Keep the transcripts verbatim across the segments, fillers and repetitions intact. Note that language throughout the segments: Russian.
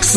С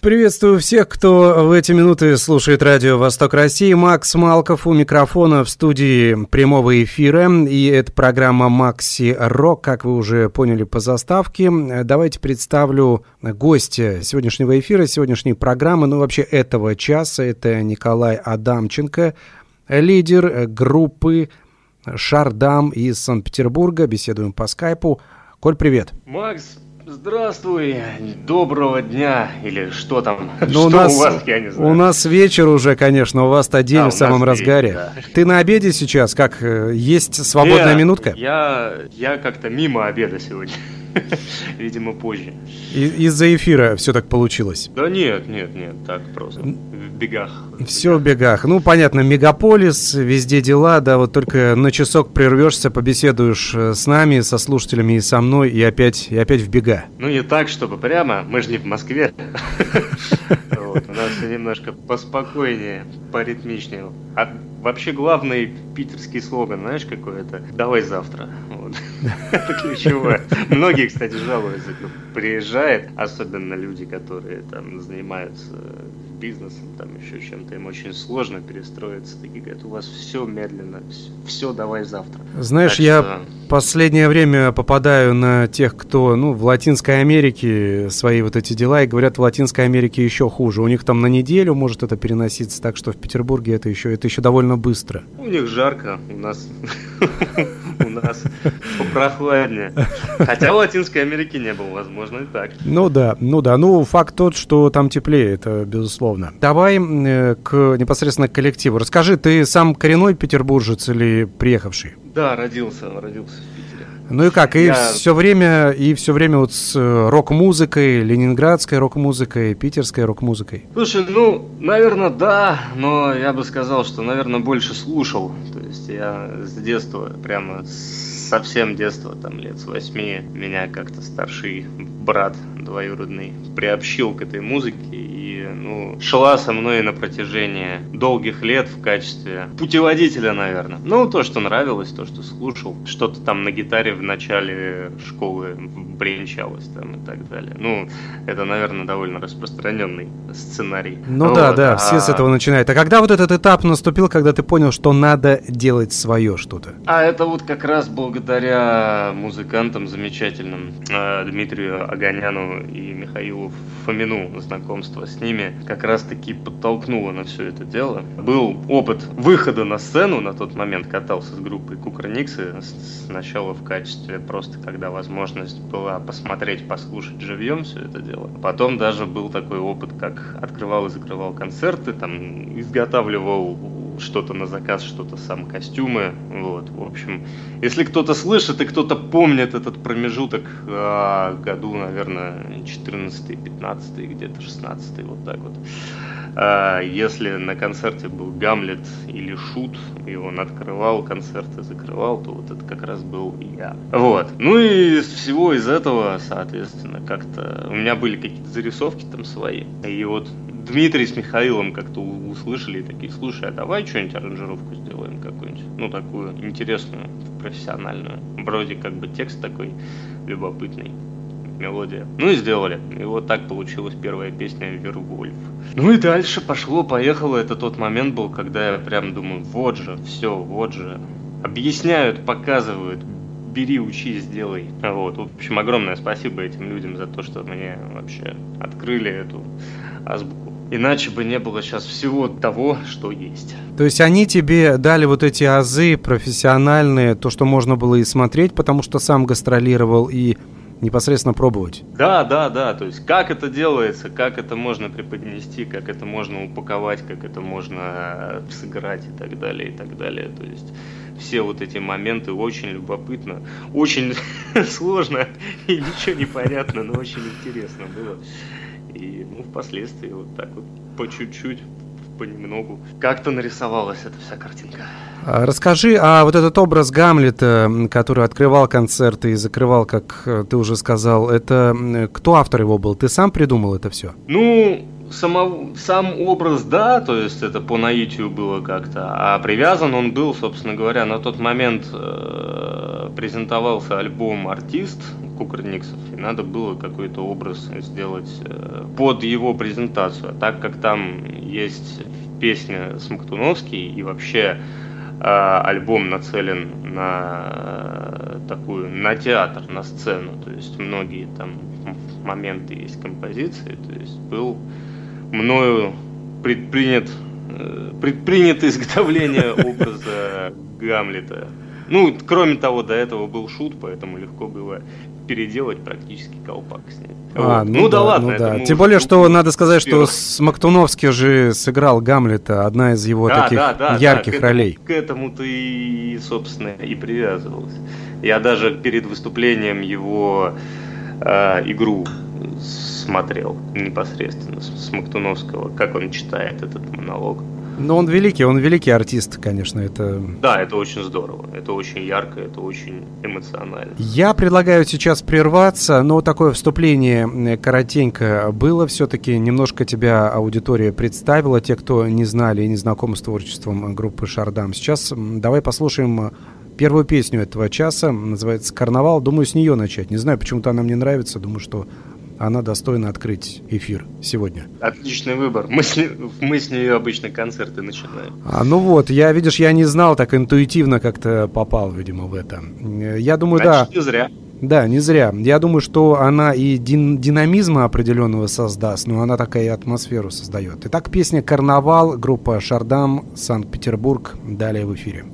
Приветствую всех, кто в эти минуты слушает радио «Восток России». Макс Малков у микрофона в студии прямого эфира. И это программа «Макси-рок», как вы уже поняли по заставке. Давайте представлю гостя сегодняшнего эфира, сегодняшней программы, ну вообще этого часа. Это Николай Адамченко, лидер группы «Шардам» из Санкт-Петербурга. Беседуем по скайпу. Коль, привет. Макс, здравствуй, доброго дня, или что там, но что у, нас, у вас, я не знаю. У нас вечер уже, конечно, у вас-то день а, в самом разгаре. Да. Ты на обеде сейчас, как, есть свободная я, минутка? Я, я как-то мимо обеда сегодня, видимо, позже. И, из-за эфира все так получилось? Да нет, нет, нет, так просто, в бегах. Все в бегах, ну, понятно, мегаполис, везде дела, да, вот только на часок прервешься, побеседуешь с нами, со слушателями и со мной, и опять, и опять в бегах. Ну не так, чтобы прямо, мы же не в Москве. У нас немножко поспокойнее, поритмичнее. А вообще главный питерский слоган, знаешь, какой это? Давай завтра. Это ключевое. Многие, кстати, жалуются, кто приезжает, особенно люди, которые там занимаются бизнесом, там еще чем-то, им очень сложно перестроиться. Такие говорят, у вас все медленно, все давай завтра. Знаешь, так я что... последнее время попадаю на тех, кто, ну, в Латинской Америке свои вот эти дела, и говорят, в Латинской Америке еще хуже. У них там на неделю может это переноситься, так что в Петербурге это еще, это еще довольно быстро. У них жарко, у нас у нас попрохладнее. Хотя в Латинской Америке не было, возможно, и так. Ну да, ну да, ну факт тот, что там теплее, это безусловно. Давай э, к, непосредственно к коллективу. Расскажи, ты сам коренной петербуржец или приехавший? Да, родился, родился в Питере. Ну и как, и Я... все время, и все время вот с рок-музыкой, ленинградской рок-музыкой, питерской рок-музыкой? Слушай, ну, наверное, да, но я бы сказал, что, наверное, больше слушал. То есть я с детства, прямо совсем детства, там лет с восьми, меня как-то старший брат двоюродный приобщил к этой музыке и, ну, шла со мной на протяжении долгих лет в качестве путеводителя, наверное. Ну, то, что нравилось, то, что слушал, что-то там на гитаре в начале школы бренчалось там и так далее. Ну, это, наверное, довольно распространенный сценарий. Ну вот, да, да, а... все с этого начинают. А когда вот этот этап наступил, когда ты понял, что надо делать свое что-то? А это вот как раз благодаря музыкантам замечательным, Дмитрию Аганяну и Михаилу Фомину, знакомство с ними как раз-таки подтолкнуло на все это дело. Был опыт выхода на сцену, на тот момент катался с группой Кукрыниксы, сначала в качестве просто, когда возможность была посмотреть, послушать живьем все это дело. Потом даже был такой опыт, как открывал и закрывал концерты, там изготавливал что-то на заказ, что-то сам, костюмы, вот, в общем, если кто-то слышит и кто-то помнит этот промежуток, э, году, наверное, четырнадцатый, пятнадцатый, где-то шестнадцатый, вот так вот. Если на концерте был Гамлет или Шут, и он открывал концерты, закрывал, то вот это как раз был я. Вот. Ну и всего из этого, соответственно, как-то у меня были какие-то зарисовки там свои. И вот Дмитрий с Михаилом как-то услышали и такие, слушай, а давай что-нибудь аранжировку сделаем какую-нибудь, ну такую интересную, профессиональную. Вроде как бы текст такой любопытный. Мелодия. Ну и сделали. И вот так получилась первая песня «Вергольф». Ну и дальше пошло-поехало. Это тот момент был, когда я прям думаю, вот же, все, вот же. Объясняют, показывают, бери, учи, сделай. Вот. В общем, огромное спасибо этим людям за то, что мне вообще открыли эту азбуку. Иначе бы не было сейчас всего того, что есть. То есть они тебе дали вот эти азы профессиональные, то, что можно было и смотреть, потому что сам гастролировал, и непосредственно пробовать. Да, да, да. То есть как это делается, как это можно преподнести, как это можно упаковать, как это можно сыграть и так далее, и так далее. То есть все вот эти моменты очень любопытно, очень сложно и ничего не понятно, но очень интересно было. И ну, впоследствии вот так вот по чуть-чуть, понемногу как-то нарисовалась эта вся картинка. Расскажи, а вот этот образ Гамлета, который открывал концерты и закрывал, как ты уже сказал, это кто автор его был? Ты сам придумал это все? Ну, само, сам образ, да, то есть это по наитию было как-то, а привязан он был, собственно говоря, на тот момент э, презентовался альбом «Артист» Кукрыниксов, и надо было какой-то образ сделать э, под его презентацию, так как там есть песня «Смоктуновский», и вообще э, альбом нацелен на э, такую, на театр, на сцену, то есть многие там моменты есть композиции, то есть был мною предпринят, э, предпринято изготовление образа Гамлета. Ну, кроме того, до этого был Шут, поэтому легко было переделать практически колпак с ним. А, вот. ну, ну да, да ладно. Ну, да. Тем более, что надо сказать, что Смоктуновский же сыграл Гамлета, одна из его да, таких да, да, ярких да, к ролей. К этому-то и, собственно, и привязывался. Я даже перед выступлением его э, игру смотрел непосредственно Смоктуновского, как он читает этот монолог. Но он великий, он великий артист, конечно, это... Да, это очень здорово, это очень ярко, это очень эмоционально. Я предлагаю сейчас прерваться, но такое вступление коротенько было. Все-таки немножко тебя аудитория представила, те, кто не знали и не знакомы с творчеством группы «Шардам». Сейчас давай послушаем первую песню этого часа, называется «Карнавал». Думаю, с нее начать. Не знаю, почему-то она мне нравится, думаю, что... Она достойна открыть эфир сегодня. Отличный выбор. Мы с, мы с нее обычно концерты начинаем. А, ну вот, я, видишь, я не знал, так интуитивно как-то попал, видимо, в это. Я думаю, Значит, да. не зря. Да, не зря. Я думаю, что она и дин- динамизма определенного создаст, но она такая и атмосферу создает. Итак, песня «Карнавал», группа «Шардам», Санкт-Петербург. Далее в эфире.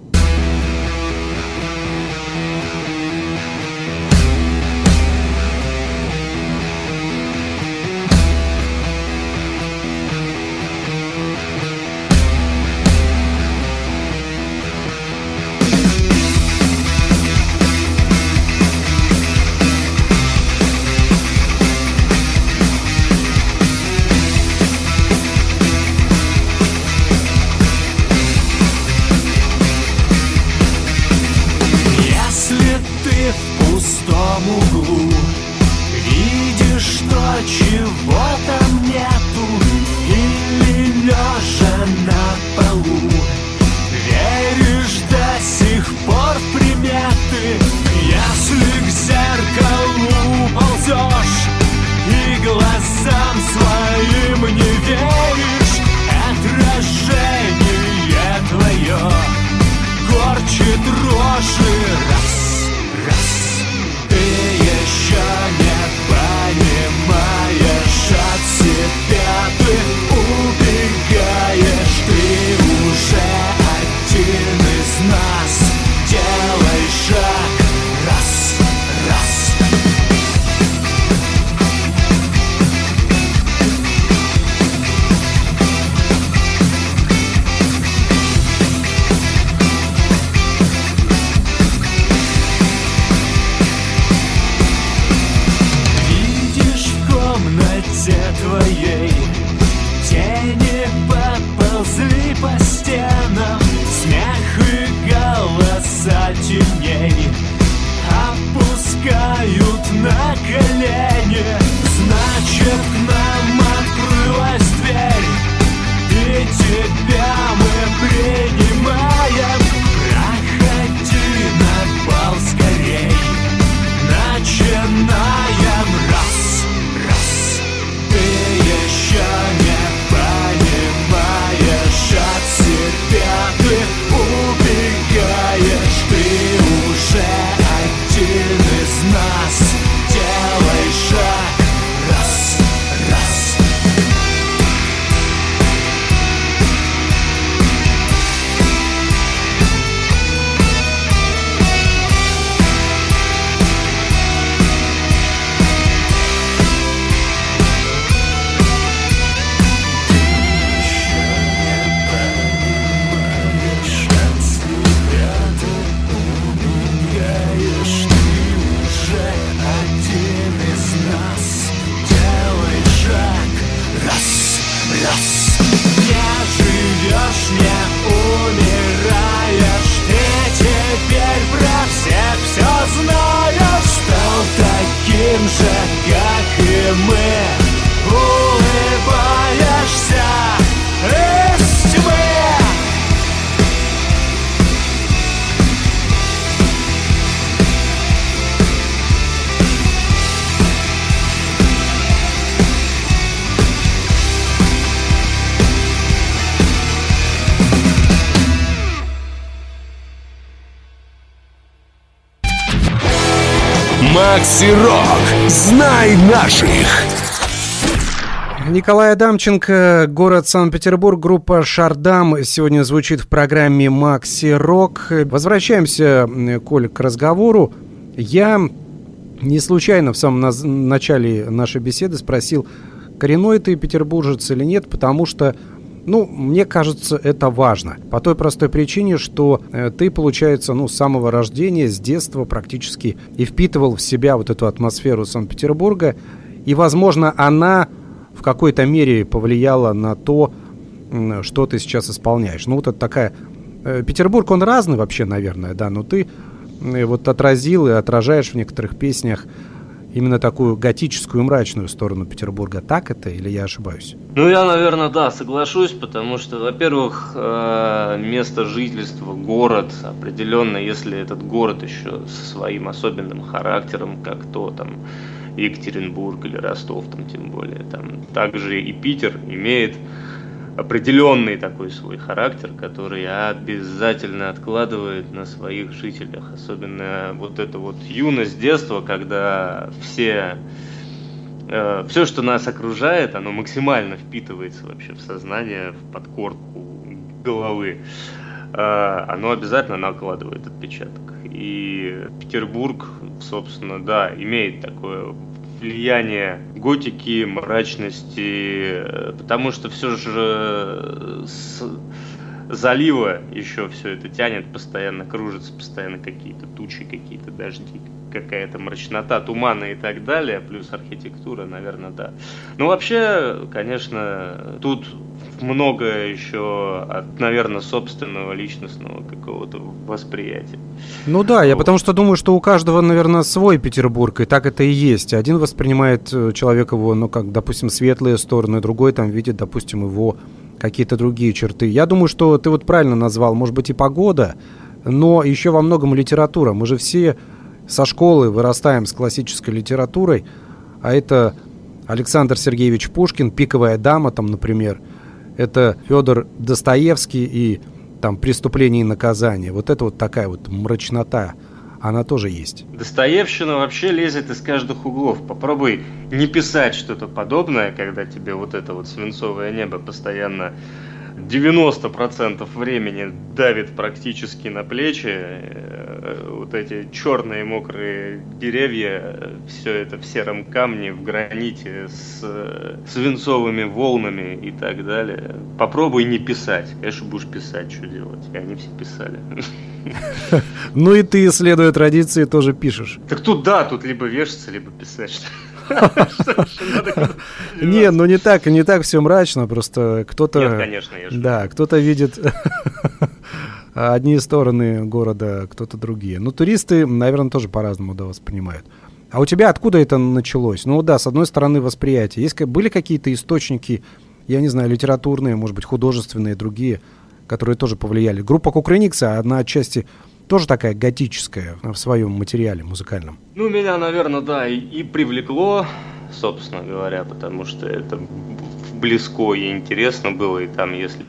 таким же, как и мы, улыбаешься из тьмы. Макси-рок. Знай наших. Николай Адамченко, город Санкт-Петербург, группа «Шардам» сегодня звучит в программе «Макси-рок». Возвращаемся, Коль, к разговору. Я не случайно в самом начале нашей беседы спросил, коренной ты петербуржец или нет, потому что, ну, мне кажется, это важно. По той простой причине, что ты, получается, ну, с самого рождения, с детства практически и впитывал в себя вот эту атмосферу Санкт-Петербурга, и, возможно, она в какой-то мере повлияло на то, что ты сейчас исполняешь. Ну, вот это такая... Петербург, он разный вообще, наверное, да, но ты вот отразил и отражаешь в некоторых песнях именно такую готическую, мрачную сторону Петербурга. Так это или я ошибаюсь? Ну, я, наверное, да, соглашусь, потому что, во-первых, место жительства, город, определенно, если этот город еще со своим особенным характером, как то там... Екатеринбург или Ростов, там, тем более. Там также и Питер имеет определенный такой свой характер, который обязательно откладывает на своих жителях. Особенно вот эта вот юность детства, когда все, э, все, что нас окружает, оно максимально впитывается вообще в сознание, в подкорку головы. Э, оно обязательно накладывает отпечаток. И Петербург, собственно, да, имеет такое влияние готики, мрачности, потому что все же с залива еще все это тянет, постоянно кружится, постоянно какие-то тучи, какие-то дожди, какая-то мрачнота, туманы и так далее, плюс архитектура, наверное, да. Ну, вообще, конечно, тут много еще от, наверное, собственного личностного какого-то восприятия. Ну да, вот. Я потому что думаю, что у каждого, наверное, свой Петербург, и так это и есть. Один воспринимает человек его, ну, как, допустим, светлые стороны, другой там видит, допустим, его какие-то другие черты. Я думаю, что ты вот правильно назвал, может быть, и погода, но еще во многом литература. Мы же все со школы вырастаем с классической литературой, а это Александр Сергеевич Пушкин, «Пиковая дама», там, например, это Федор Достоевский и там «Преступление и наказание». Вот это вот такая вот мрачнота, она тоже есть. Достоевщина вообще лезет из каждых углов. Попробуй не писать что-то подобное, когда тебе вот это вот свинцовое небо постоянно девяносто процентов времени давит практически на плечи. Вот эти черные мокрые деревья, все это в сером камне, в граните, с свинцовыми волнами и так далее. Попробуй не писать. Конечно, будешь писать, что делать. И они все писали. Ну и ты, следуя традиции, тоже пишешь. Так тут да, тут либо вешаться, либо писать что-то. Не, ну не так, не так все мрачно, просто кто-то... Нет, конечно, я же... Да, кто-то видит одни стороны города, кто-то другие. Ну, туристы, наверное, тоже по-разному, да, воспринимают. А у тебя откуда это началось? Ну да, с одной стороны восприятие. Есть, были какие-то источники, я не знаю, литературные, может быть, художественные, другие, которые тоже повлияли? Группа «Кукрыниксы», одна отчасти... тоже такая готическая в своем материале музыкальном. Ну, меня, наверное, да, и, и привлекло, собственно говоря, потому что это близко и интересно было, и там, если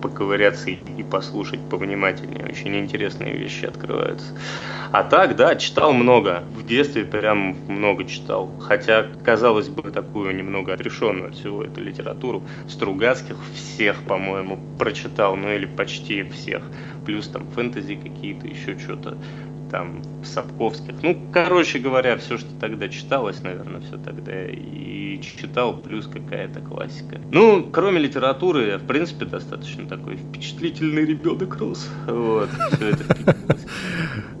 поковыряться и, и послушать повнимательнее, очень интересные вещи открываются. А так, да, читал много. В детстве прям много читал. Хотя, казалось бы, такую немного отрешенную от всего эту литературу. Стругацких всех, по-моему, прочитал, ну или почти всех. Плюс там фэнтези какие-то, еще что-то там Сапковских. Ну, короче говоря, все, что тогда читалось, наверное, все тогда и читал, плюс какая-то классика. Ну, кроме литературы, я, в принципе, достаточно такой впечатлительный ребенок рос. Вот, все это впечатлилось.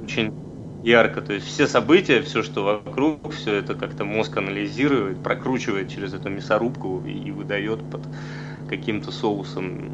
Очень ярко, то есть все события, все, что вокруг, все это как-то мозг анализирует, прокручивает через эту мясорубку и выдает под каким-то соусом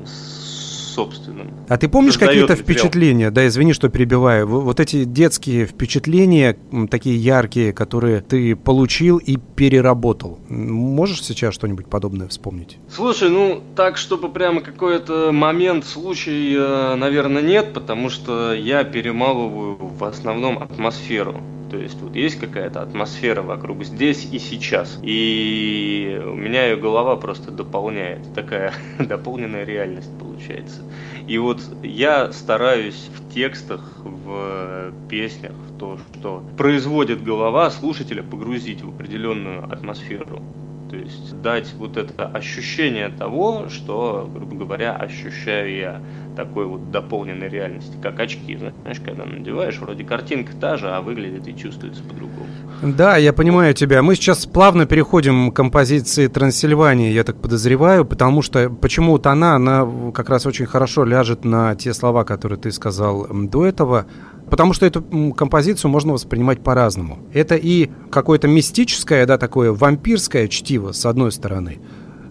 собственным. А ты помнишь какие-то впечатления? Да, извини, что перебиваю. Вот эти детские впечатления, такие яркие, которые ты получил и переработал. Можешь сейчас что-нибудь подобное вспомнить? Слушай, ну так, чтобы прямо какой-то момент, случай, наверное, нет, потому что я перемалываю в основном атмосферу. То есть вот есть какая-то атмосфера вокруг здесь и сейчас. И у меня ее голова просто дополняет. Такая дополненная реальность получается. И вот я стараюсь в текстах, в песнях, в то, что производит голова, слушателя погрузить в определенную атмосферу. То есть дать вот это ощущение того, что, грубо говоря, ощущаю я такой вот дополненной реальности, как очки. Знаешь, когда надеваешь, вроде картинка та же, а выглядит и чувствуется по-другому. Да, я понимаю тебя. Мы сейчас плавно переходим к композиции «Трансильвания», я так подозреваю, потому что почему-то она, она как раз очень хорошо ляжет на те слова, которые ты сказал до этого. Потому что эту композицию можно воспринимать по-разному. Это и какое-то мистическое, да, такое вампирское чтиво, с одной стороны.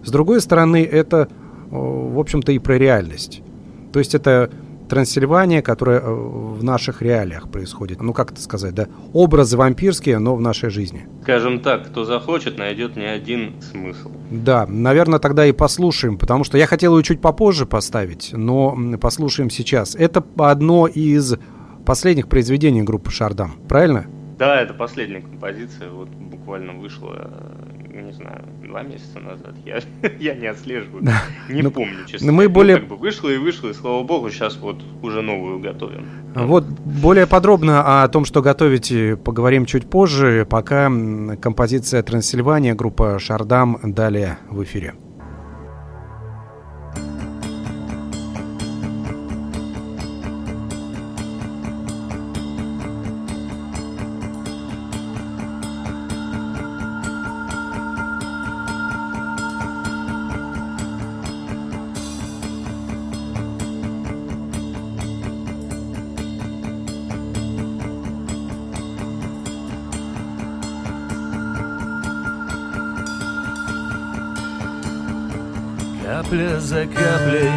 С другой стороны, это, в общем-то, и про реальность. То есть это Трансильвания, которая в наших реалиях происходит. Ну, как это сказать, да? Образы вампирские, но в нашей жизни. Скажем так, кто захочет, найдет не один смысл. Да, наверное, тогда и послушаем, потому что я хотел ее чуть попозже поставить, но послушаем сейчас. Это одно из... последних произведений группы «Шардам», правильно? Да, это последняя композиция, вот буквально вышла, не знаю, два месяца назад. Я, я не отслеживаю, не ну, помню, честно. Мы более... как бы вышло и вышло, и слава богу, сейчас вот уже новую готовим. Вот более подробно о том, что готовите, поговорим чуть позже, пока композиция «Трансильвания», группа «Шардам» далее в эфире. Капля за каплей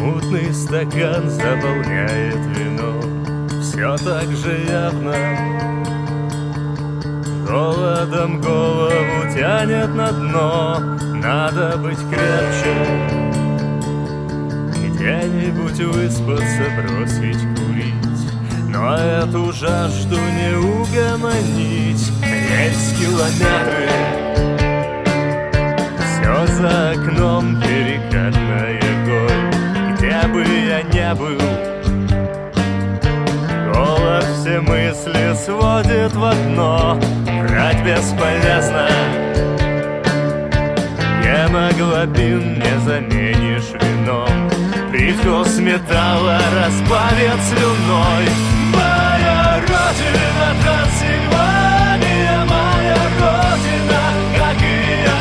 мутный стакан заполняет вино. Все так же явно голодом голову тянет на дно. Надо быть крепче, где-нибудь выспаться, бросить курить, но эту жажду не угомонить. Есть километры, но за окном перекатная голь. Где бы я не был, голос все мысли сводит в одно. Врать бесполезно, гемоглобин не заменишь вином. Привкус металла разбавит слюной. Моя родина Трансильвания, моя родина, как и я.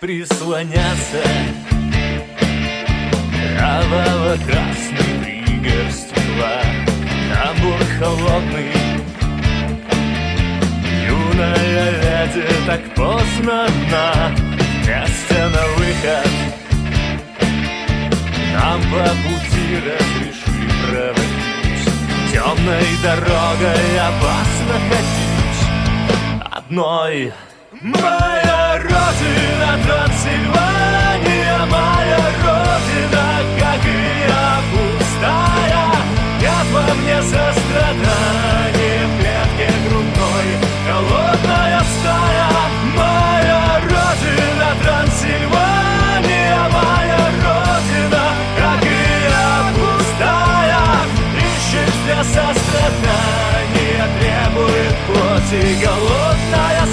Прислоняться кроваво-красный триггер стекла. Тамбур холодный, юная леди так поздно одна. Вместе на выход нам по пути разреши проводить. Темной дорогой опасно ходить одной. Моя родина Трансильвания, моя родина, как и я, пустая. Нет во мне сострадания, в клетке грудной холодная стая. Моя родина Трансильвания, моя родина, как и я, пустая. Ищет для сострадания, требует плоти голодная.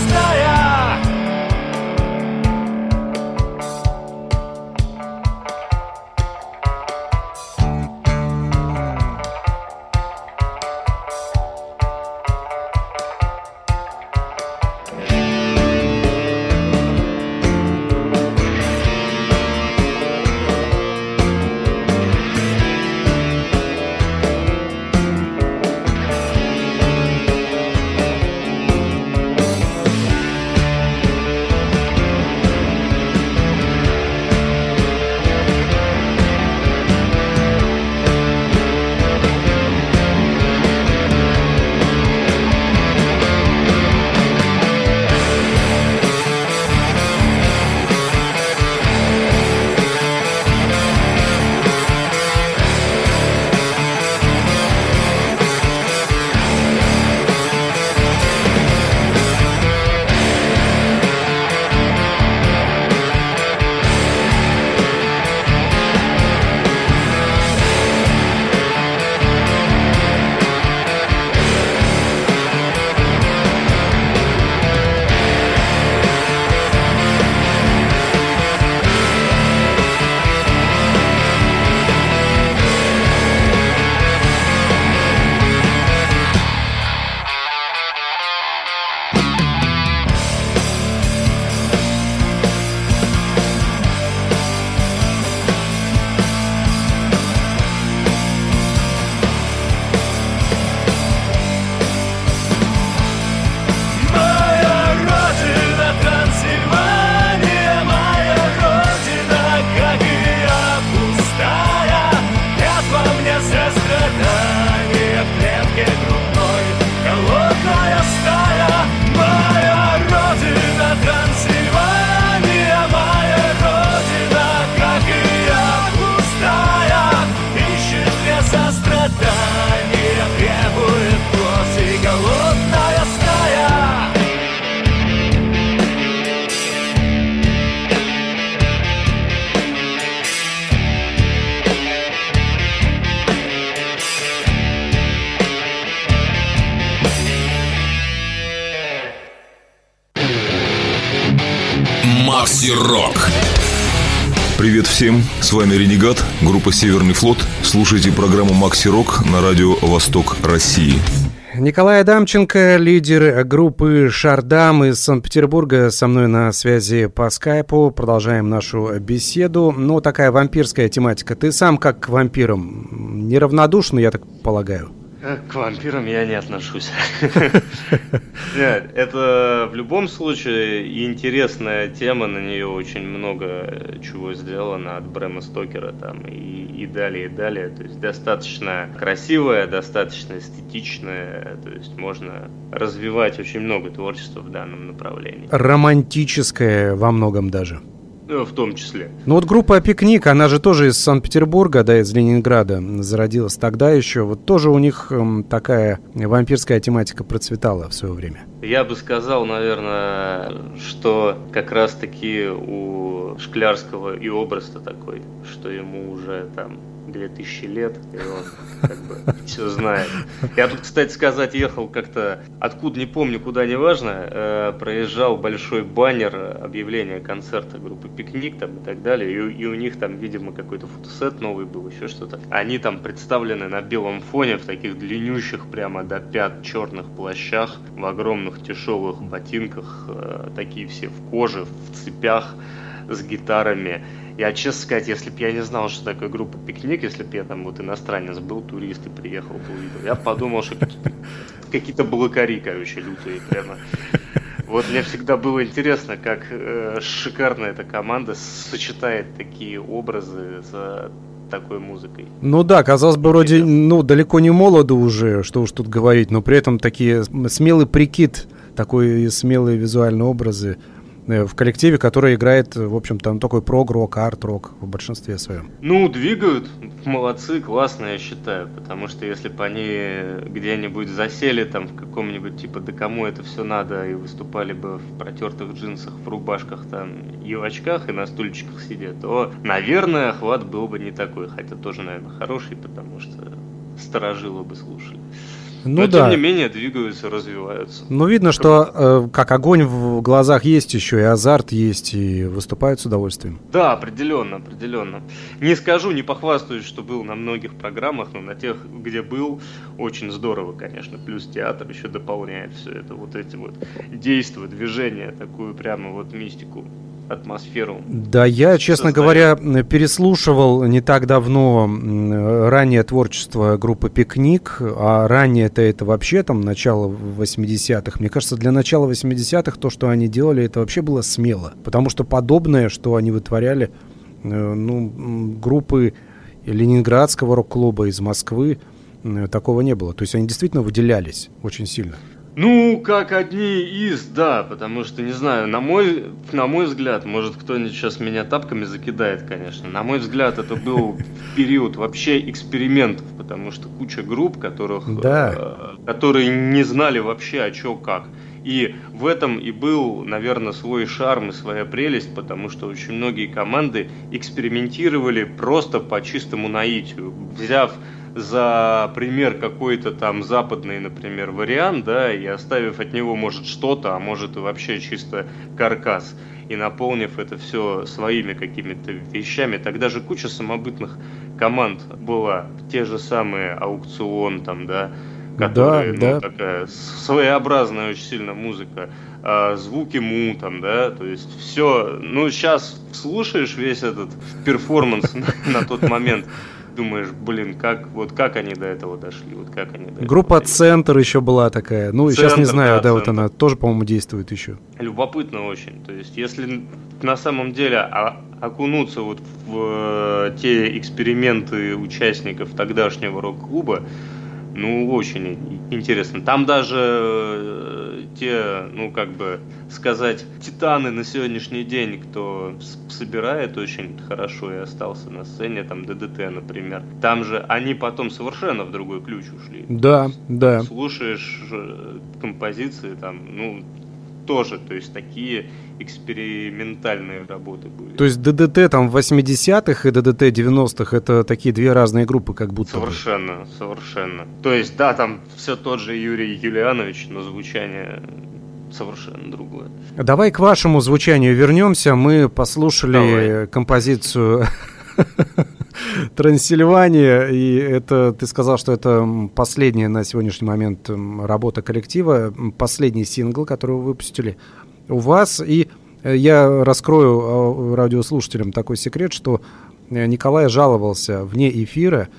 Макси-рок. Привет всем, с вами Ренегат, группа «Северный флот». Слушайте программу «Макси-рок» на радио «Восток России». Николай Адамченко, лидер группы «Шардам» из Санкт-Петербурга, со мной на связи по скайпу. Продолжаем нашу беседу. Ну, такая вампирская тематика. Ты сам как к вампирам неравнодушный, я так полагаю? К вампирам я не отношусь. Это в любом случае интересная тема, на нее очень много чего сделано от Брэма Стокера там и, и далее, и далее. То есть достаточно красивая, достаточно эстетичная, то есть можно развивать очень много творчества в данном направлении. Романтическое во многом даже. В том числе. Ну вот группа «Пикник», она же тоже из Санкт-Петербурга, да, из Ленинграда, зародилась тогда еще. Вот тоже у них такая вампирская тематика процветала в свое время. Я бы сказал, наверное, что как раз-таки у Шклярского и образ-то такой, что ему уже там две тысячи лет, и он как бы все знает. Я тут, кстати сказать, ехал как-то, откуда не помню, куда, неважно, э, проезжал большой баннер объявления концерта группы «Пикник» там и так далее, и, и у них там, видимо, какой-то фотосет новый был, еще что-то. Они там представлены на белом фоне в таких длиннющих прямо до пят черных плащах, в огромных тяжелых ботинках, э, такие все в коже, в цепях, с гитарами. Я, честно сказать, если бы я не знал, что такое группа «Пикник», если бы я там вот иностранец был, турист и приехал, был, я подумал, что какие-то, какие-то блокари, короче, лютые прямо. Вот мне всегда было интересно, как э, шикарно эта команда сочетает такие образы с такой музыкой. Ну да, казалось бы, вроде, ну, далеко не молодо уже, что уж тут говорить, но при этом такие смелый прикид, такой смелые визуальные образы в коллективе, который играет, в общем, там такой прог-рок, арт-рок в большинстве своем. Ну, двигают, молодцы, классно, я считаю, потому что если бы они где-нибудь засели там в каком-нибудь, типа, да кому это все надо, и выступали бы в протертых джинсах, в рубашках там и в очках, и на стульчиках сидят, то, наверное, охват был бы не такой, хотя тоже, наверное, хороший, потому что старожилы бы слушали. Ну, но, да. Тем не менее, двигаются, развиваются. Ну, видно, что э, как огонь в глазах есть еще, и азарт есть, и выступают с удовольствием. Да, определенно, определенно. Не скажу, не похвастаюсь, что был на многих программах, но на тех, где был, очень здорово, конечно. Плюс театр еще дополняет все это, вот эти вот действия, движения, такую прямо вот мистику, атмосферу. Да, я, честно состояние. говоря, переслушивал не так давно раннее творчество группы «Пикник», а ранее-то это вообще там начало восьмидесятых. Мне кажется, для начала восьмидесятых то, что они делали, это вообще было смело, потому что подобное, что они вытворяли, ну, группы ленинградского рок-клуба из Москвы, такого не было. То есть они действительно выделялись очень сильно. Ну, как одни из, да, потому что, не знаю, на мой, на мой взгляд, может, кто-нибудь сейчас меня тапками закидает, конечно, на мой взгляд, это был период вообще экспериментов, потому что куча групп, которых, да. э, которые не знали вообще, а чё, как. И в этом и был, наверное, свой шарм и своя прелесть, потому что очень многие команды экспериментировали просто по чистому наитию, взяв за пример какой-то там западный, например, вариант, да, и оставив от него, может, что-то, а может и вообще чисто каркас, и наполнив это все своими какими-то вещами. Тогда же куча самобытных команд была, те же самые «Аукцион», там, да, которые, да, ну, да. такая своеобразная очень сильно музыка, а, звуки му, там, да, то есть все, ну, сейчас слушаешь весь этот перформанс на тот момент, думаешь, блин, как, вот как они до этого дошли, вот как они до этого. Группа «Центр» еще была такая, ну, Центр, сейчас не знаю, да, да вот она тоже, по-моему, действует еще. Любопытно очень, то есть если на самом деле окунуться вот в те эксперименты участников тогдашнего рок-клуба, ну, очень интересно. Там даже те, ну, как бы сказать, титаны на сегодняшний день, кто собирает очень хорошо и остался на сцене, там ДДТ, например, там же они потом совершенно в другой ключ ушли. Да, есть, да. Слушаешь композиции, там, ну, тоже, то есть такие экспериментальные работы были. То есть ДДТ там восьмидесятых и ДДТ девяностых это такие две разные группы, как будто. Совершенно, бы. совершенно. То есть, да, там все тот же Юрий Юлианович, но звучание совершенно другое. Давай к вашему звучанию вернемся. Мы послушали Давай. композицию «Трансильвания», и это, ты сказал, что это последняя на сегодняшний момент работа коллектива, последний сингл, который вы выпустили у вас. И я раскрою радиослушателям такой секрет, что Николай жаловался вне эфира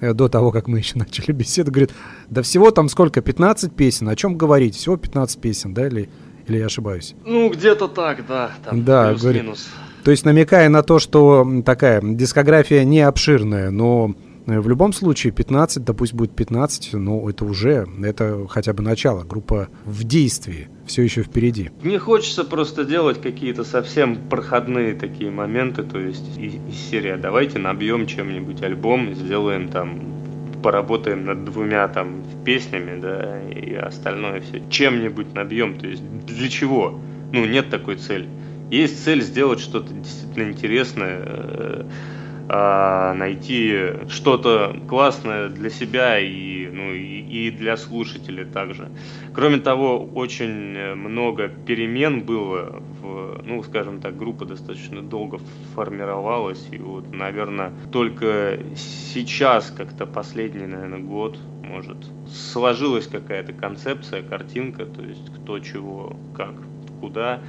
до того, как мы еще начали беседу, говорит, да всего там сколько, пятнадцать песен, о чем говорить, всего пятнадцать песен, да, или, или я ошибаюсь? Ну, где-то так, да, там да, плюс-минус. То есть, намекая на то, что такая дискография не обширная, но в любом случае пятнадцать, да пусть будет пятнадцать, но это уже, это хотя бы начало, группа в действии, все еще впереди. Мне хочется просто делать какие-то совсем проходные такие моменты, то есть из серии «давайте набьем чем-нибудь альбом, сделаем там, поработаем над двумя там песнями, да, и остальное все чем-нибудь набьем», то есть для чего? Ну, нет такой цели. Есть цель сделать что-то действительно интересное, найти что-то классное для себя и, ну, и, и для слушателей также. Кроме того, очень много перемен было, в, ну, скажем так, группа достаточно долго формировалась, и вот, наверное, только сейчас, как-то последний, наверное, год, может, сложилась какая-то концепция, картинка, то есть кто, чего, как, куда.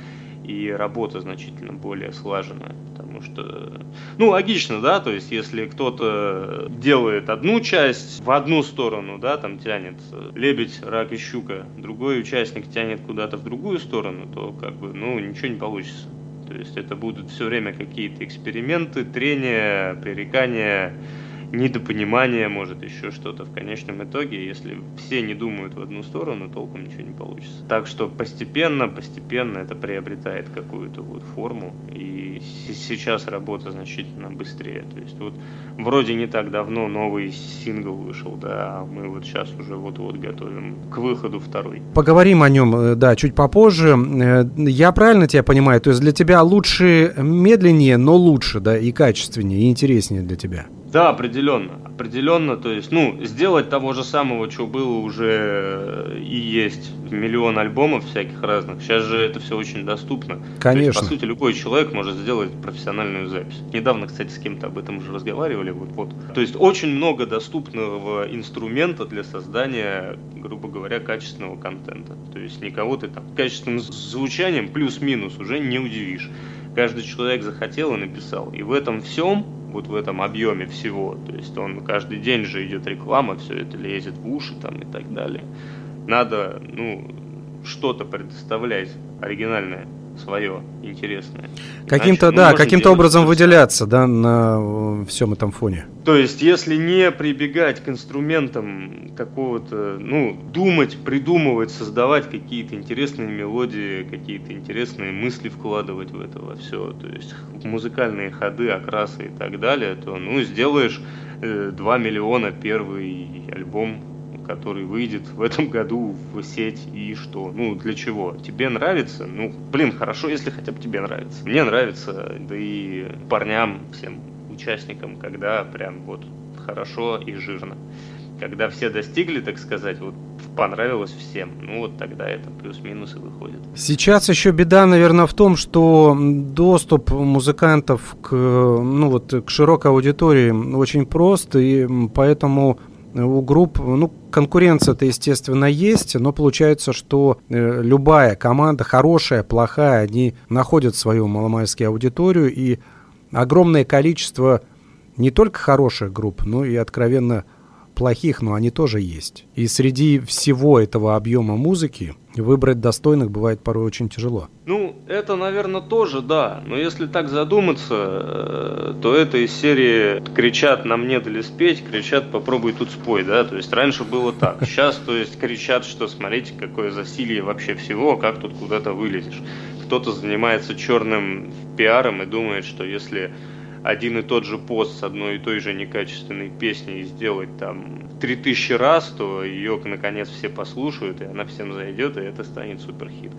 И работа значительно более слаженная, потому что, ну, логично, да, то есть если кто-то делает одну часть в одну сторону, да, там тянет лебедь, рак и щука, другой участник тянет куда-то в другую сторону, то как бы, ну, ничего не получится. То есть это будут все время какие-то эксперименты, трения, пререкания, недопонимание, может, еще что-то. В конечном итоге, если все не думают в одну сторону, толком ничего не получится. Так что постепенно, постепенно это приобретает какую-то вот форму, и сейчас работа значительно быстрее. То есть вот вроде не так давно новый сингл вышел, да, а мы вот сейчас уже вот-вот готовим к выходу второй. Поговорим о нем, да, чуть попозже. Я правильно тебя понимаю? То есть для тебя лучше медленнее, но лучше, да, и качественнее, и интереснее для тебя? Да, определенно, определенно, то есть, ну, сделать того же самого, что было уже и есть миллион альбомов всяких разных, сейчас же это все очень доступно. Конечно. То есть, по сути, любой человек может сделать профессиональную запись. Недавно, кстати, с кем-то об этом уже разговаривали, вот, вот. То есть, очень много доступного инструмента для создания, грубо говоря, качественного контента. То есть, никого ты там качественным звучанием плюс-минус уже не удивишь. Каждый человек захотел и написал, и в этом всем... вот в этом объеме всего, то есть он каждый день же идет реклама, все это лезет в уши там и так далее. Надо, ну, что-то предоставлять оригинальное, свое, интересное. Каким-то, Иначе, да, ну, каким-то образом выделяться, да, на всем этом фоне. То есть, если не прибегать к инструментам какого-то, ну, думать, придумывать, создавать какие-то интересные мелодии, какие-то интересные мысли вкладывать в это во все, то есть музыкальные ходы, окрасы и так далее, то, ну, сделаешь два миллиона первый альбом, который выйдет в этом году в сеть, и что? Ну, для чего? Тебе нравится? Ну, блин, хорошо, если хотя бы тебе нравится. Мне нравится, да и парням, всем участникам, когда прям вот хорошо и жирно. Когда все достигли, так сказать, вот понравилось всем, ну вот тогда это плюс-минус и выходит. Сейчас еще беда, наверное, в том, что доступ музыкантов к, ну вот, к широкой аудитории очень прост, и поэтому... у групп, ну, конкуренция-то, естественно, есть, но получается, что э, любая команда, хорошая, плохая, они находят свою маломальскую аудиторию, и огромное количество не только хороших групп, но и откровенно плохих, но они тоже есть. И среди всего этого объема музыки выбрать достойных бывает порой очень тяжело. Ну, это, наверное, тоже, да. Но если так задуматься, то это из серии «кричат, нам не дали спеть», кричат «попробуй тут спой», да. То есть раньше было так. Сейчас, то есть, кричат, что смотрите, какое засилье вообще всего, как тут куда-то вылезешь. Кто-то занимается черным пиаром и думает, что если один и тот же пост с одной и той же некачественной песней сделать там три тысячи раз, то ее наконец все послушают, и она всем зайдет, и это станет суперхит.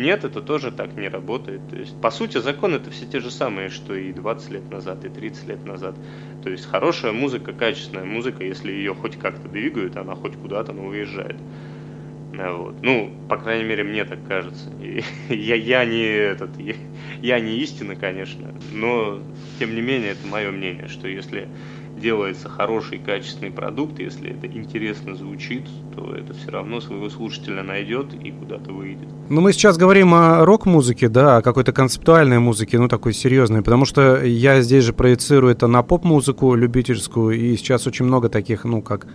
Нет, это тоже так не работает. То есть, по сути, законы это все те же самые, что и двадцать лет назад, и тридцать лет назад. То есть хорошая музыка, качественная музыка, если ее хоть как-то двигают, она хоть куда-то, но уезжает. Вот. Ну, по крайней мере, мне так кажется. И, я, я, не этот, я, я не истина, конечно, но, тем не менее, это мое мнение, что если делается хороший, качественный продукт, если это интересно звучит, то это все равно своего слушателя найдет и куда-то выйдет. Ну, мы сейчас говорим о рок-музыке, да, о какой-то концептуальной музыке, ну, такой серьезной, потому что я здесь же проецирую это на поп-музыку любительскую, и сейчас очень много таких, ну, как...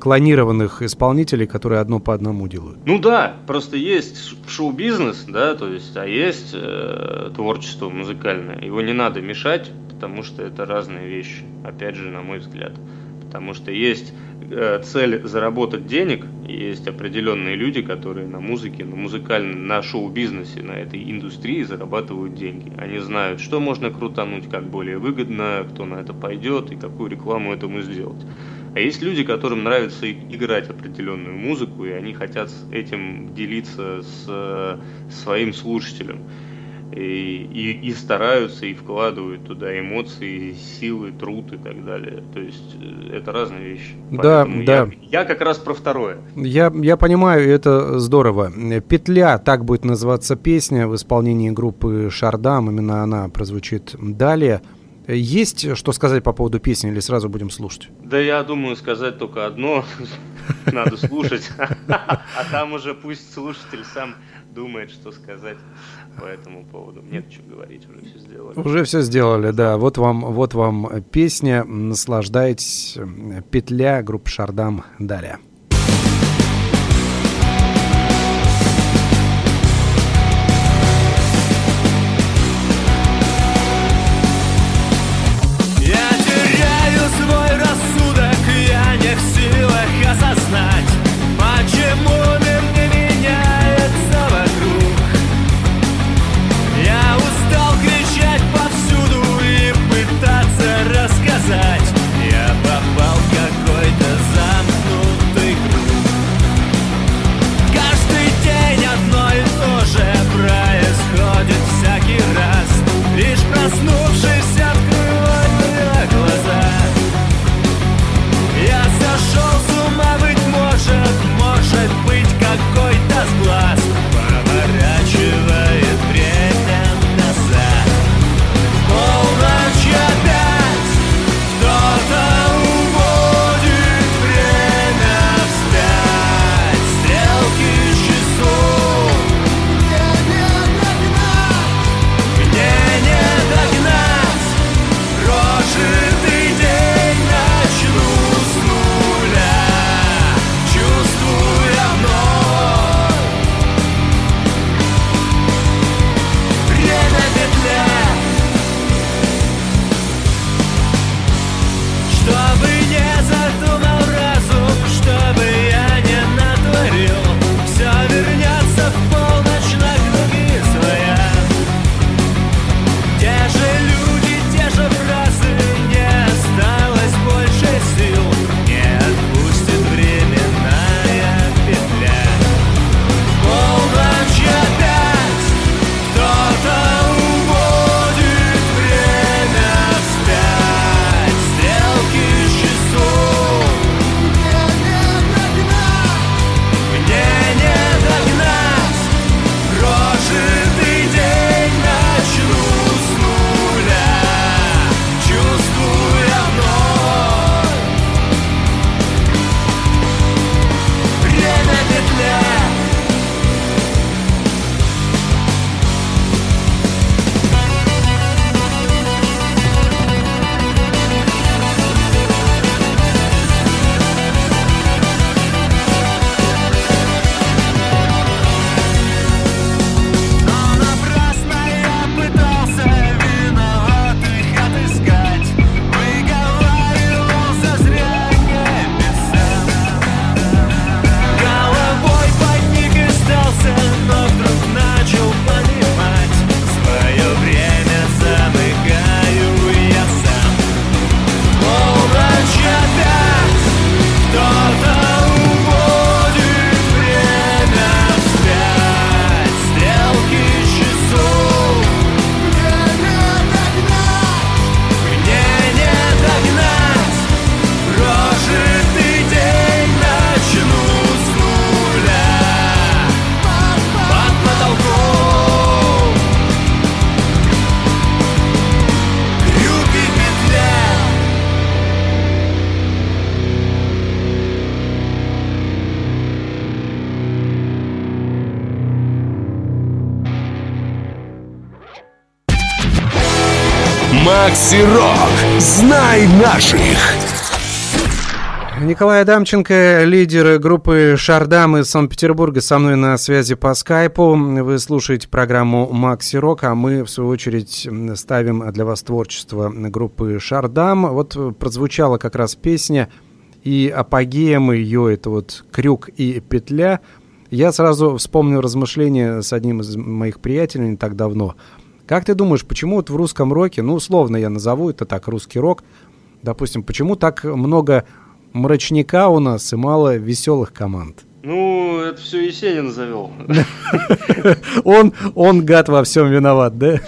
клонированных исполнителей, которые одно по одному делают. Ну да, просто есть шоу-бизнес, да, то есть, а есть э, творчество музыкальное. Его не надо мешать, потому что это разные вещи, опять же, на мой взгляд. Потому что есть э, цель заработать денег, есть определенные люди, которые на музыке, на музыкальном, на шоу-бизнесе, на этой индустрии зарабатывают деньги. Они знают, что можно крутануть, как более выгодно, кто на это пойдет и какую рекламу этому сделать. А есть люди, которым нравится играть определенную музыку, и они хотят этим делиться с своим слушателем. И, и, и стараются, и вкладывают туда эмоции, силы, труд и так далее. То есть это разные вещи. Да, поэтому да. Я, я как раз про второе. Я, я понимаю, это здорово. «Петля» — так будет называться песня в исполнении группы «Шардам». Именно она прозвучит далее. Есть что сказать по поводу песни или сразу будем слушать? Да я думаю, сказать только одно. Надо слушать. А там уже пусть слушатель сам думает, что сказать по этому поводу. Нет чего говорить, уже все сделали. Уже все сделали, да. Вот вам, вот вам песня. Наслаждайтесь. «Петля», группа «Шардам», далее. Я попал в какой-то замкнутый Макси-рок. Знай наших. Николай Адамченко, лидер группы «Шардам» из Санкт-Петербурга, со мной на связи по скайпу. Вы слушаете программу «Макси-рок», а мы, в свою очередь, ставим для вас творчество группы «Шардам». Вот прозвучала как раз песня, и апогеем ее, это вот «Крюк» и «Петля». Я сразу вспомнил размышления с одним из моих приятелей не так давно. Как ты думаешь, почему вот в русском роке, ну, условно я назову это так, русский рок, допустим, почему так много мрачника у нас и мало веселых команд? Ну, это все Есенин завел. Он, он, гад, во всем виноват, да?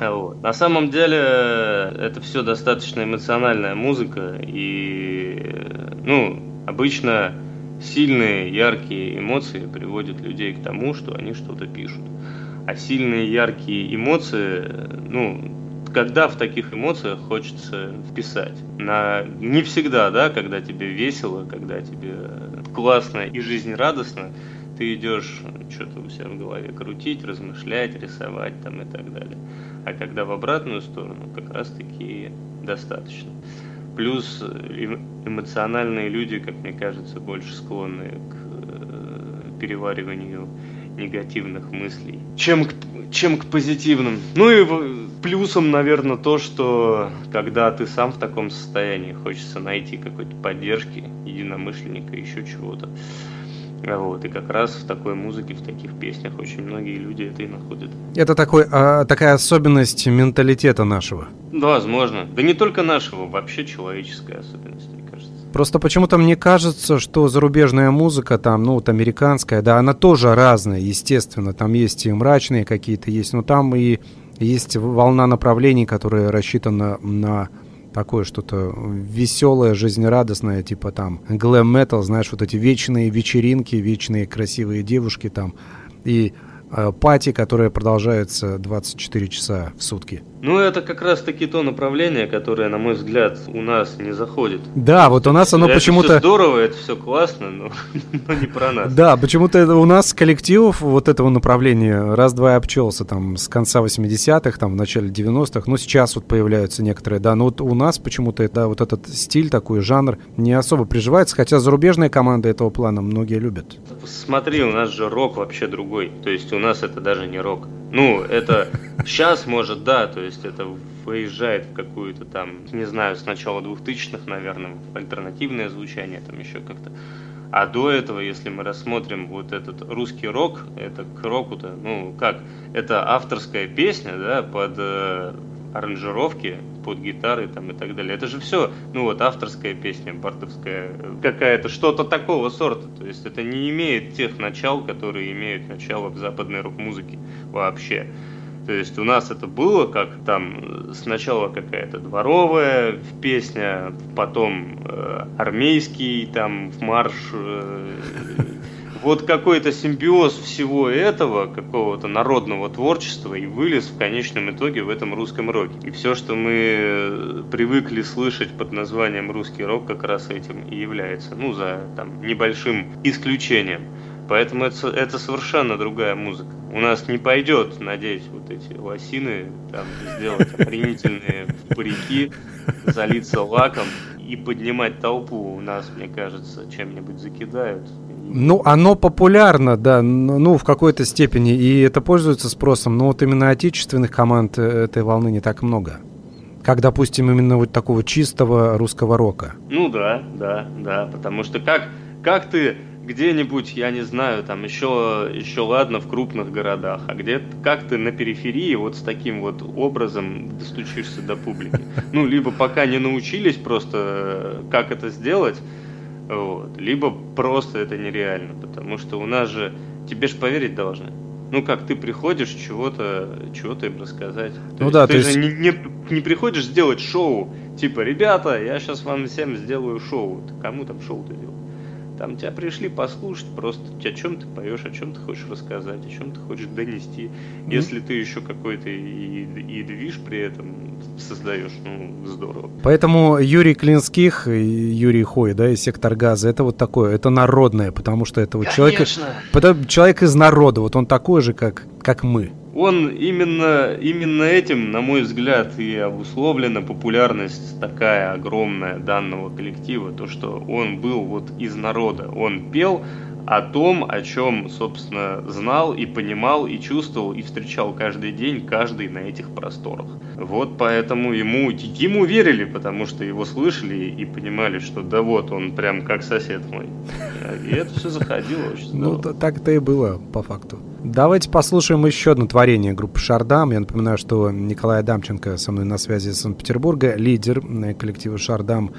Вот. На самом деле, это все достаточно эмоциональная музыка. И, ну, обычно сильные, яркие эмоции приводят людей к тому, что они что-то пишут. А сильные, яркие эмоции, ну... Когда в таких эмоциях хочется вписать? На... Не всегда, да, когда тебе весело, когда тебе классно и жизнерадостно, ты идешь что-то у себя в голове крутить, размышлять, рисовать там и так далее. А когда в обратную сторону, как раз-таки достаточно. Плюс эмоциональные люди, как мне кажется, больше склонны к перевариванию негативных мыслей, чем к, чем к позитивным. Ну и... Плюсом, наверное, то, что когда ты сам в таком состоянии, хочется найти какой-то поддержки, единомышленника, еще чего-то. Вот. И как раз в такой музыке, в таких песнях очень многие люди это и находят. Это такой, а, такая особенность менталитета нашего? Да, возможно. Да не только нашего, вообще человеческая особенность, мне кажется. Просто почему-то мне кажется, что зарубежная музыка, там, ну, вот американская, да, она тоже разная, естественно. Там есть и мрачные какие-то есть, но там и... Есть волна направлений, которая рассчитана на такое что-то веселое, жизнерадостное, типа там глэм-метал, знаешь, вот эти вечные вечеринки, вечные красивые девушки там и э, пати, которые продолжаются двадцать четыре часа в сутки. Ну, это как раз-таки то направление, которое, на мой взгляд, у нас не заходит. Да, вот у нас оно это почему-то... Это здорово, это все классно, но, но не про нас. Да, почему-то у нас коллективов вот этого направления раз-два обчелся там с конца восьмидесятых, там в начале девяностых, но сейчас вот появляются некоторые, да, но вот у нас почему-то, да, вот этот стиль, такой жанр не особо приживается, хотя зарубежные команды этого плана многие любят. Смотри, у нас же рок вообще другой, то есть у нас это даже не рок. Ну, это сейчас, может, да, то есть это выезжает в какую-то там, не знаю, с начала двухтысячных, наверное, в альтернативное звучание, там еще как-то. А до этого, если мы рассмотрим вот этот русский рок, это к року-то, ну, как, это авторская песня, да, под э, аранжировки, под гитары там и так далее. Это же все, ну, вот авторская песня, бардовская, какая-то, что-то такого сорта. То есть это не имеет тех начал, которые имеют начало в западной рок-музыке вообще. То есть у нас это было как там сначала какая-то дворовая песня, потом э, армейский там марш, э, вот какой-то симбиоз всего этого, какого-то народного творчества и вылез в конечном итоге в этом русском роке. И все, что мы привыкли слышать под названием русский рок, как раз этим и является, ну, за там небольшим исключением. Поэтому это, это совершенно другая музыка. У нас не пойдет, надеюсь, вот эти лосины, там, сделать охренительные парики, залиться лаком и поднимать толпу. У нас, мне кажется, чем-нибудь закидают. Ну, оно популярно, да, ну, в какой-то степени, и это пользуется спросом, но вот именно отечественных команд этой волны не так много. Как, допустим, именно вот такого чистого русского рока. Ну да, да, да, потому что как, как ты... где-нибудь, я не знаю, там еще, еще ладно в крупных городах, а где как ты на периферии вот с таким вот образом достучишься до публики? Ну, либо пока не научились просто, как это сделать, вот, либо просто это нереально, потому что у нас же, тебе ж поверить должны. Ну, как ты приходишь чего-то, чего-то им рассказать. То ну есть, да, ты то есть... же не, не, не приходишь сделать шоу, типа, ребята, я сейчас вам всем сделаю шоу. Ты кому там шоу-то делать? Там тебя пришли послушать просто, о чем ты поешь, о чем ты хочешь рассказать, о чем ты хочешь донести. Mm-hmm. Если ты еще какой-то и, и движ при этом создаешь, ну, здорово. Поэтому Юрий Клинских, Юрий Хой, да, и Сектор Газа, это вот такое, это народное, потому что это вот человек, человек из народа, вот он такой же, как, как мы. он именно, именно этим, на мой взгляд, и обусловлена популярность такая огромная данного коллектива, то, что он был вот из народа, он пел о том, о чем, собственно, знал и понимал, и чувствовал, и встречал каждый день, каждый на этих просторах. Вот поэтому ему, ему верили, потому что его слышали и понимали, что да вот, он прям как сосед мой. И это все заходило очень здорово. Ну, так-то и было, по факту. Давайте послушаем еще одно творение группы «Шардам». Я напоминаю, что Николай Адамченко со мной на связи из Санкт-Петербурга, лидер коллектива «Шардам»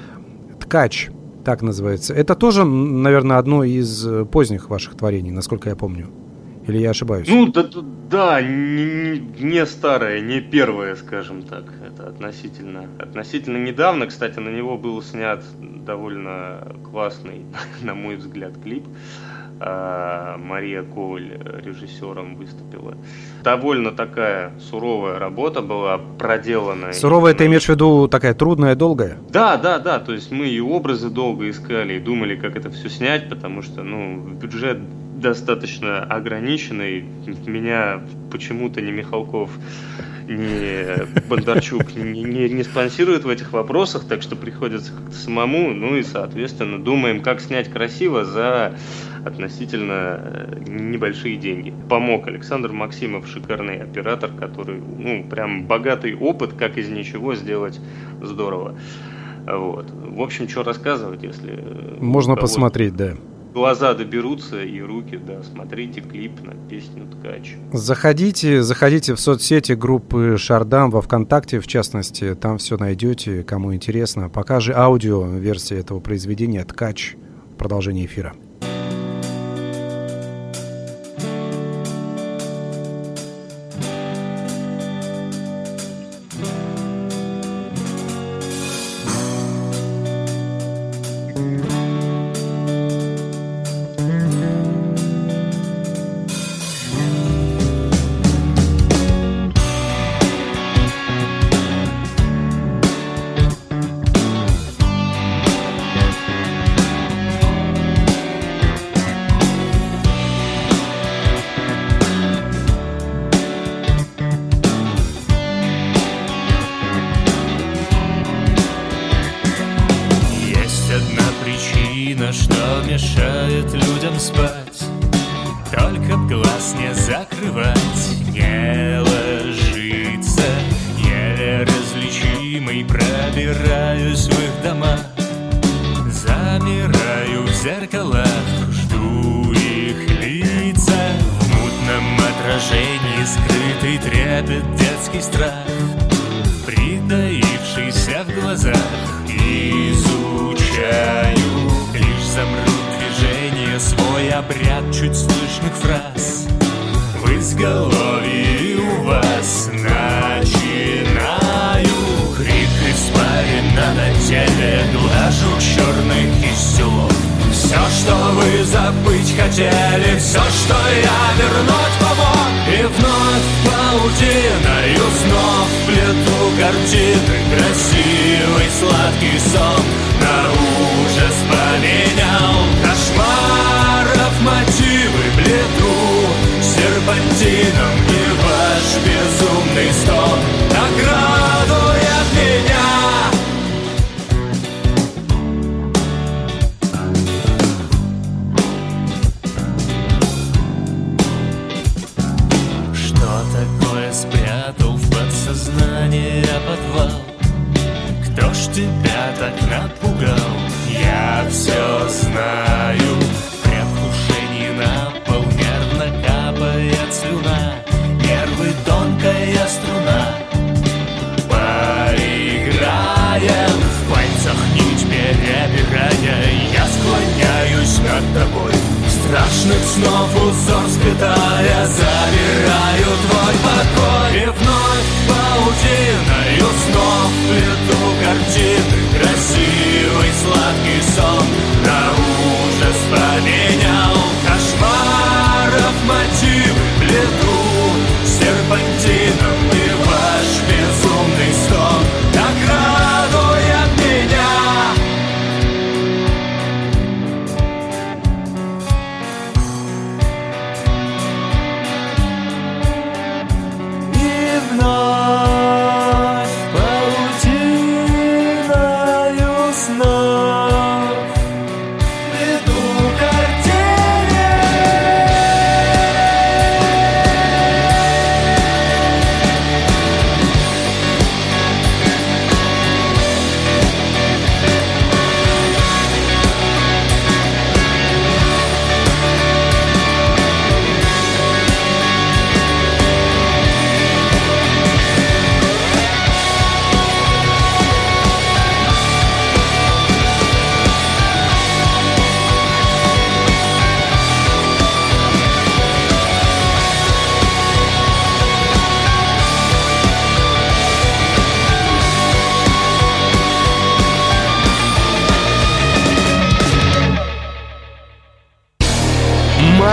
«Ткач». Так называется. Это тоже, наверное, одно из поздних ваших творений, насколько я помню. Или я ошибаюсь? Ну, да, да не, не старое, не первое, скажем так. Это относительно, относительно недавно. Кстати, на него был снят довольно классный, на мой взгляд, клип. Мария Коваль режиссером выступила. Довольно такая суровая работа была проделана. Суровая, ты имеешь в виду такая трудная, долгая? Да, да, да, то есть мы и образы долго искали, и думали, как это все снять, потому что, ну, бюджет достаточно ограниченный. Меня почему-то ни Михалков, ни Бондарчук не, не, не спонсирует в этих вопросах, так что приходится как-то самому. Ну и, соответственно, думаем, как снять красиво за относительно небольшие деньги. Помог Александр Максимов, шикарный оператор, который, ну, прям богатый опыт, как из ничего сделать здорово. Вот. В общем, что рассказывать, если... Можно посмотреть, да. Глаза доберутся и руки, да, смотрите клип на песню «Ткач». Заходите, заходите в соцсети группы «Шардам», во ВКонтакте, в частности, там все найдете, кому интересно. Пока же аудио-версия этого произведения «Ткач». Продолжение эфира.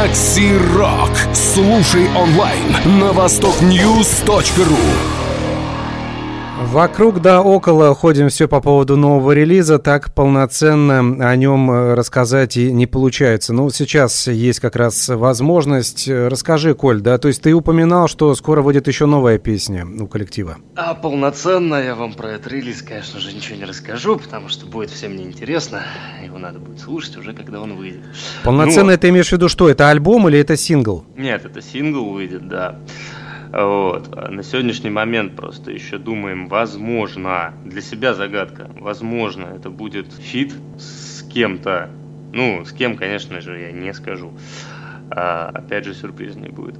Макси-рок. Слушай онлайн на восток ньюс точка ру. Вокруг да около ходим все по поводу нового релиза, так полноценно о нем рассказать и не получается. Ну, сейчас есть как раз возможность. Расскажи, Коль, да, то есть ты упоминал, что скоро выйдет еще новая песня у коллектива. А полноценно я вам про этот релиз, конечно же, ничего не расскажу, потому что будет всем неинтересно, его надо будет слушать уже, когда он выйдет. Полноценно ну, ты имеешь в виду что, это альбом или это сингл? Нет, это сингл выйдет, да. Вот. На сегодняшний момент просто еще думаем, возможно, для себя загадка, возможно, это будет фит с кем-то. Ну, с кем, конечно же, я не скажу. А, опять же, сюрприз не будет.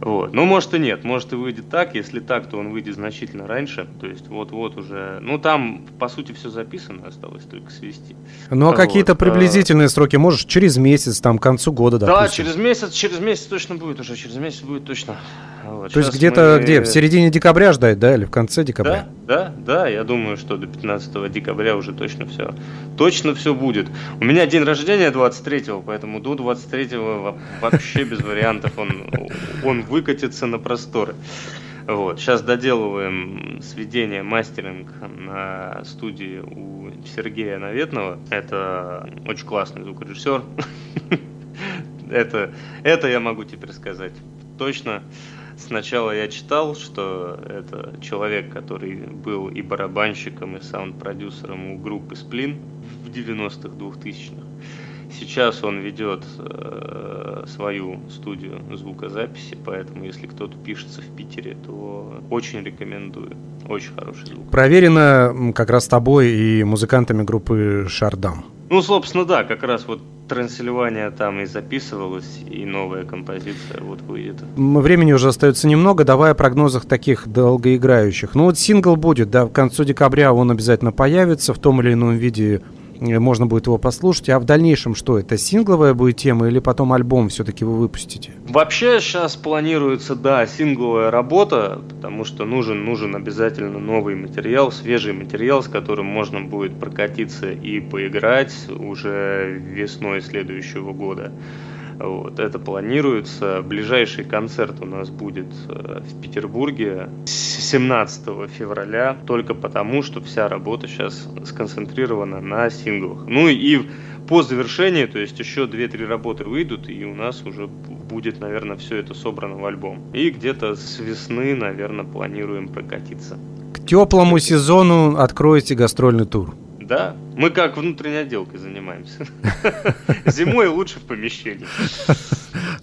Вот. Ну, может и нет, может и выйдет так. Если так, то он выйдет значительно раньше. То есть вот-вот уже... Ну, там, по сути, все записано, осталось только свести. Ну, а вот. Какие-то приблизительные сроки? Может, через месяц, там, к концу года, допустим? Да, через месяц, через месяц точно будет уже. Через месяц будет точно. Вот. То есть где-то мы... где? В середине декабря ждать, да? Или в конце декабря? Да, да, да. Я думаю, что до пятнадцатого декабря уже точно все. Точно все будет. У меня день рождения двадцать третьего, поэтому до двадцать третьего... Вообще без вариантов, он, он выкатится на просторы. Вот. Сейчас доделываем сведение, мастеринг на студии у Сергея Наветного. Это очень классный звукорежиссер. Это, это я могу теперь сказать точно. Сначала я читал, что это человек, который был и барабанщиком, и саунд-продюсером у группы «Сплин» в девяностых, двухтысячных. Сейчас он ведет э, свою студию звукозаписи, поэтому если кто-то пишется в Питере, то очень рекомендую. Очень хороший звук. Проверено как раз тобой и музыкантами группы «Шардам». Ну, собственно, да, как раз вот «Трансильвания» там и записывалась, и новая композиция вот выйдет. Времени уже остается немного, давай о прогнозах таких долгоиграющих. Ну вот сингл будет, да, к концу декабря он обязательно появится в том или ином виде. Можно будет его послушать. А в дальнейшем что? Это сингловая будет тема или потом альбом все-таки вы выпустите? Вообще сейчас планируется, да, сингловая работа, потому что нужен, нужен обязательно новый материал, свежий материал, с которым можно будет прокатиться и поиграть уже весной следующего года. Вот, это планируется. Ближайший концерт у нас будет в Петербурге семнадцатого февраля, только потому, что вся работа сейчас сконцентрирована на синглах. Ну и по завершении, то есть еще две-три работы выйдут, и у нас уже будет, наверное, все это собрано в альбом. И где-то с весны, наверное, планируем прокатиться. К теплому сезону откроете гастрольный тур. Да, мы как внутренней отделкой занимаемся. Зимой лучше в помещении.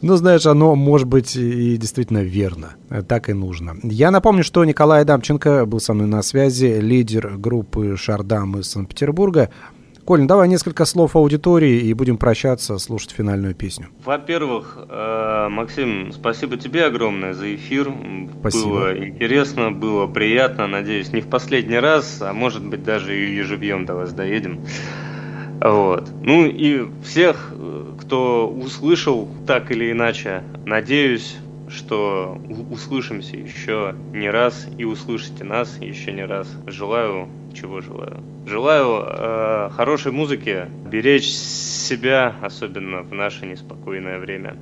Ну, знаешь, оно может быть и действительно верно. Так и нужно. Я напомню, что Николай Адамченко был со мной на связи, лидер группы «Шардам» из Санкт-Петербурга. Коль, давай несколько слов аудитории и будем прощаться, слушать финальную песню. Во-первых, Максим, спасибо тебе огромное за эфир. Спасибо. Было интересно, было приятно. Надеюсь, не в последний раз, а может быть даже и живьем до вас доедем. Вот. Ну и всех, кто услышал так или иначе, надеюсь, что услышимся еще не раз и услышите нас еще не раз. Желаю... Чего желаю? Желаю э, хорошей музыки, беречь себя, особенно в наше неспокойное время,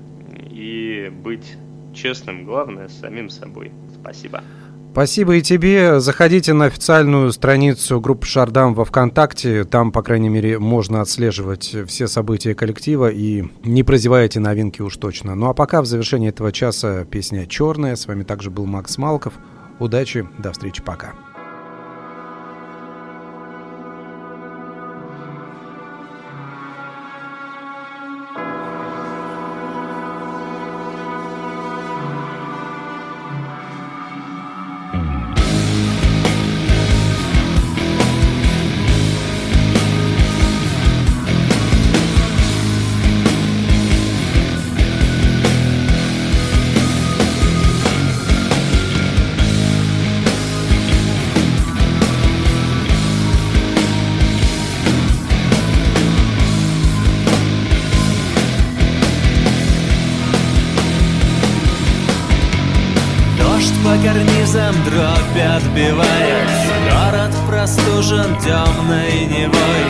и быть честным, главное, с самим собой. Спасибо. Спасибо и тебе. Заходите на официальную страницу группы «Шардам» во ВКонтакте. Там, по крайней мере, можно отслеживать все события коллектива и не прозевайте новинки уж точно. Ну а пока в завершении этого часа песня «Черная». С вами также был Макс Малков. Удачи, до встречи, пока. Дробь отбивает, город простужен темной невой,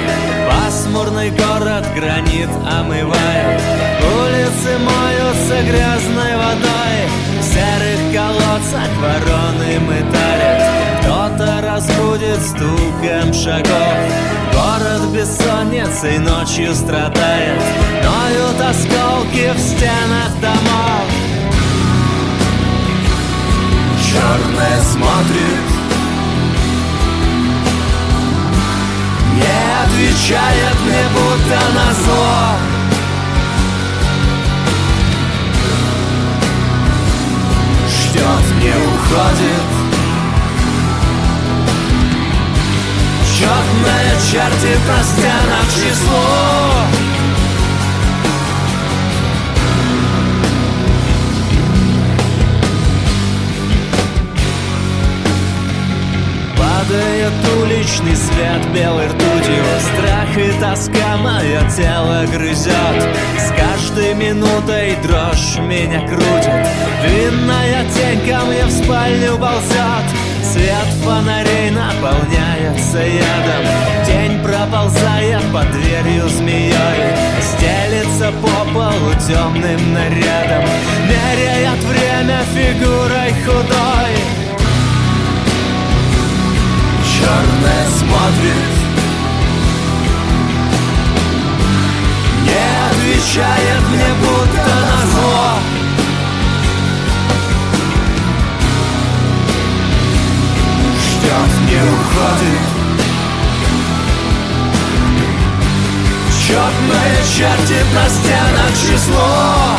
пасмурный город гранит омывает, улицы сердце моются грязной водой, в серых колодцах вороны мытарят. Кто-то разбудит стуком шагов, город бессонницей ночью страдает, ноют осколки в стенах домов. Черная смотрит, не отвечает мне будто назло. Ждет, не уходит. Черная черти про стенах число. Падает уличный свет белой ртутью, страх и тоска мое тело грызет. С каждой минутой дрожь меня крутит, длинная тень ко мне в спальню ползет. Свет фонарей наполняется ядом, тень проползает под дверью змеей, стелится по полу темным нарядом, меряет время фигурой худой. Черная смотрит, не отвечает мне будто назло. Ждет, не уходит. Черные черти на стенах число.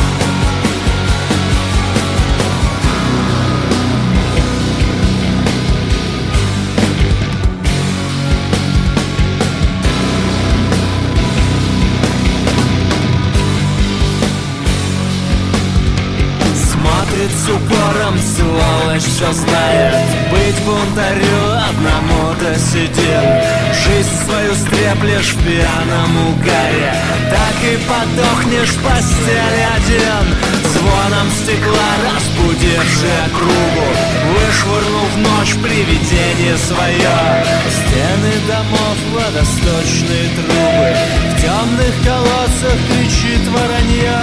С упором сволочь все знает, быть бунтарю одному до седин. Жизнь свою стреплешь в пьяном угаре, так и подохнешь в постели один. Звоном стекла разбудивший округу, вышвырнув в ночь привидение свое. Стены домов водосточные трубы, в темных колодцах кричит воронье.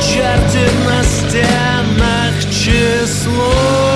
Черти на стенах число.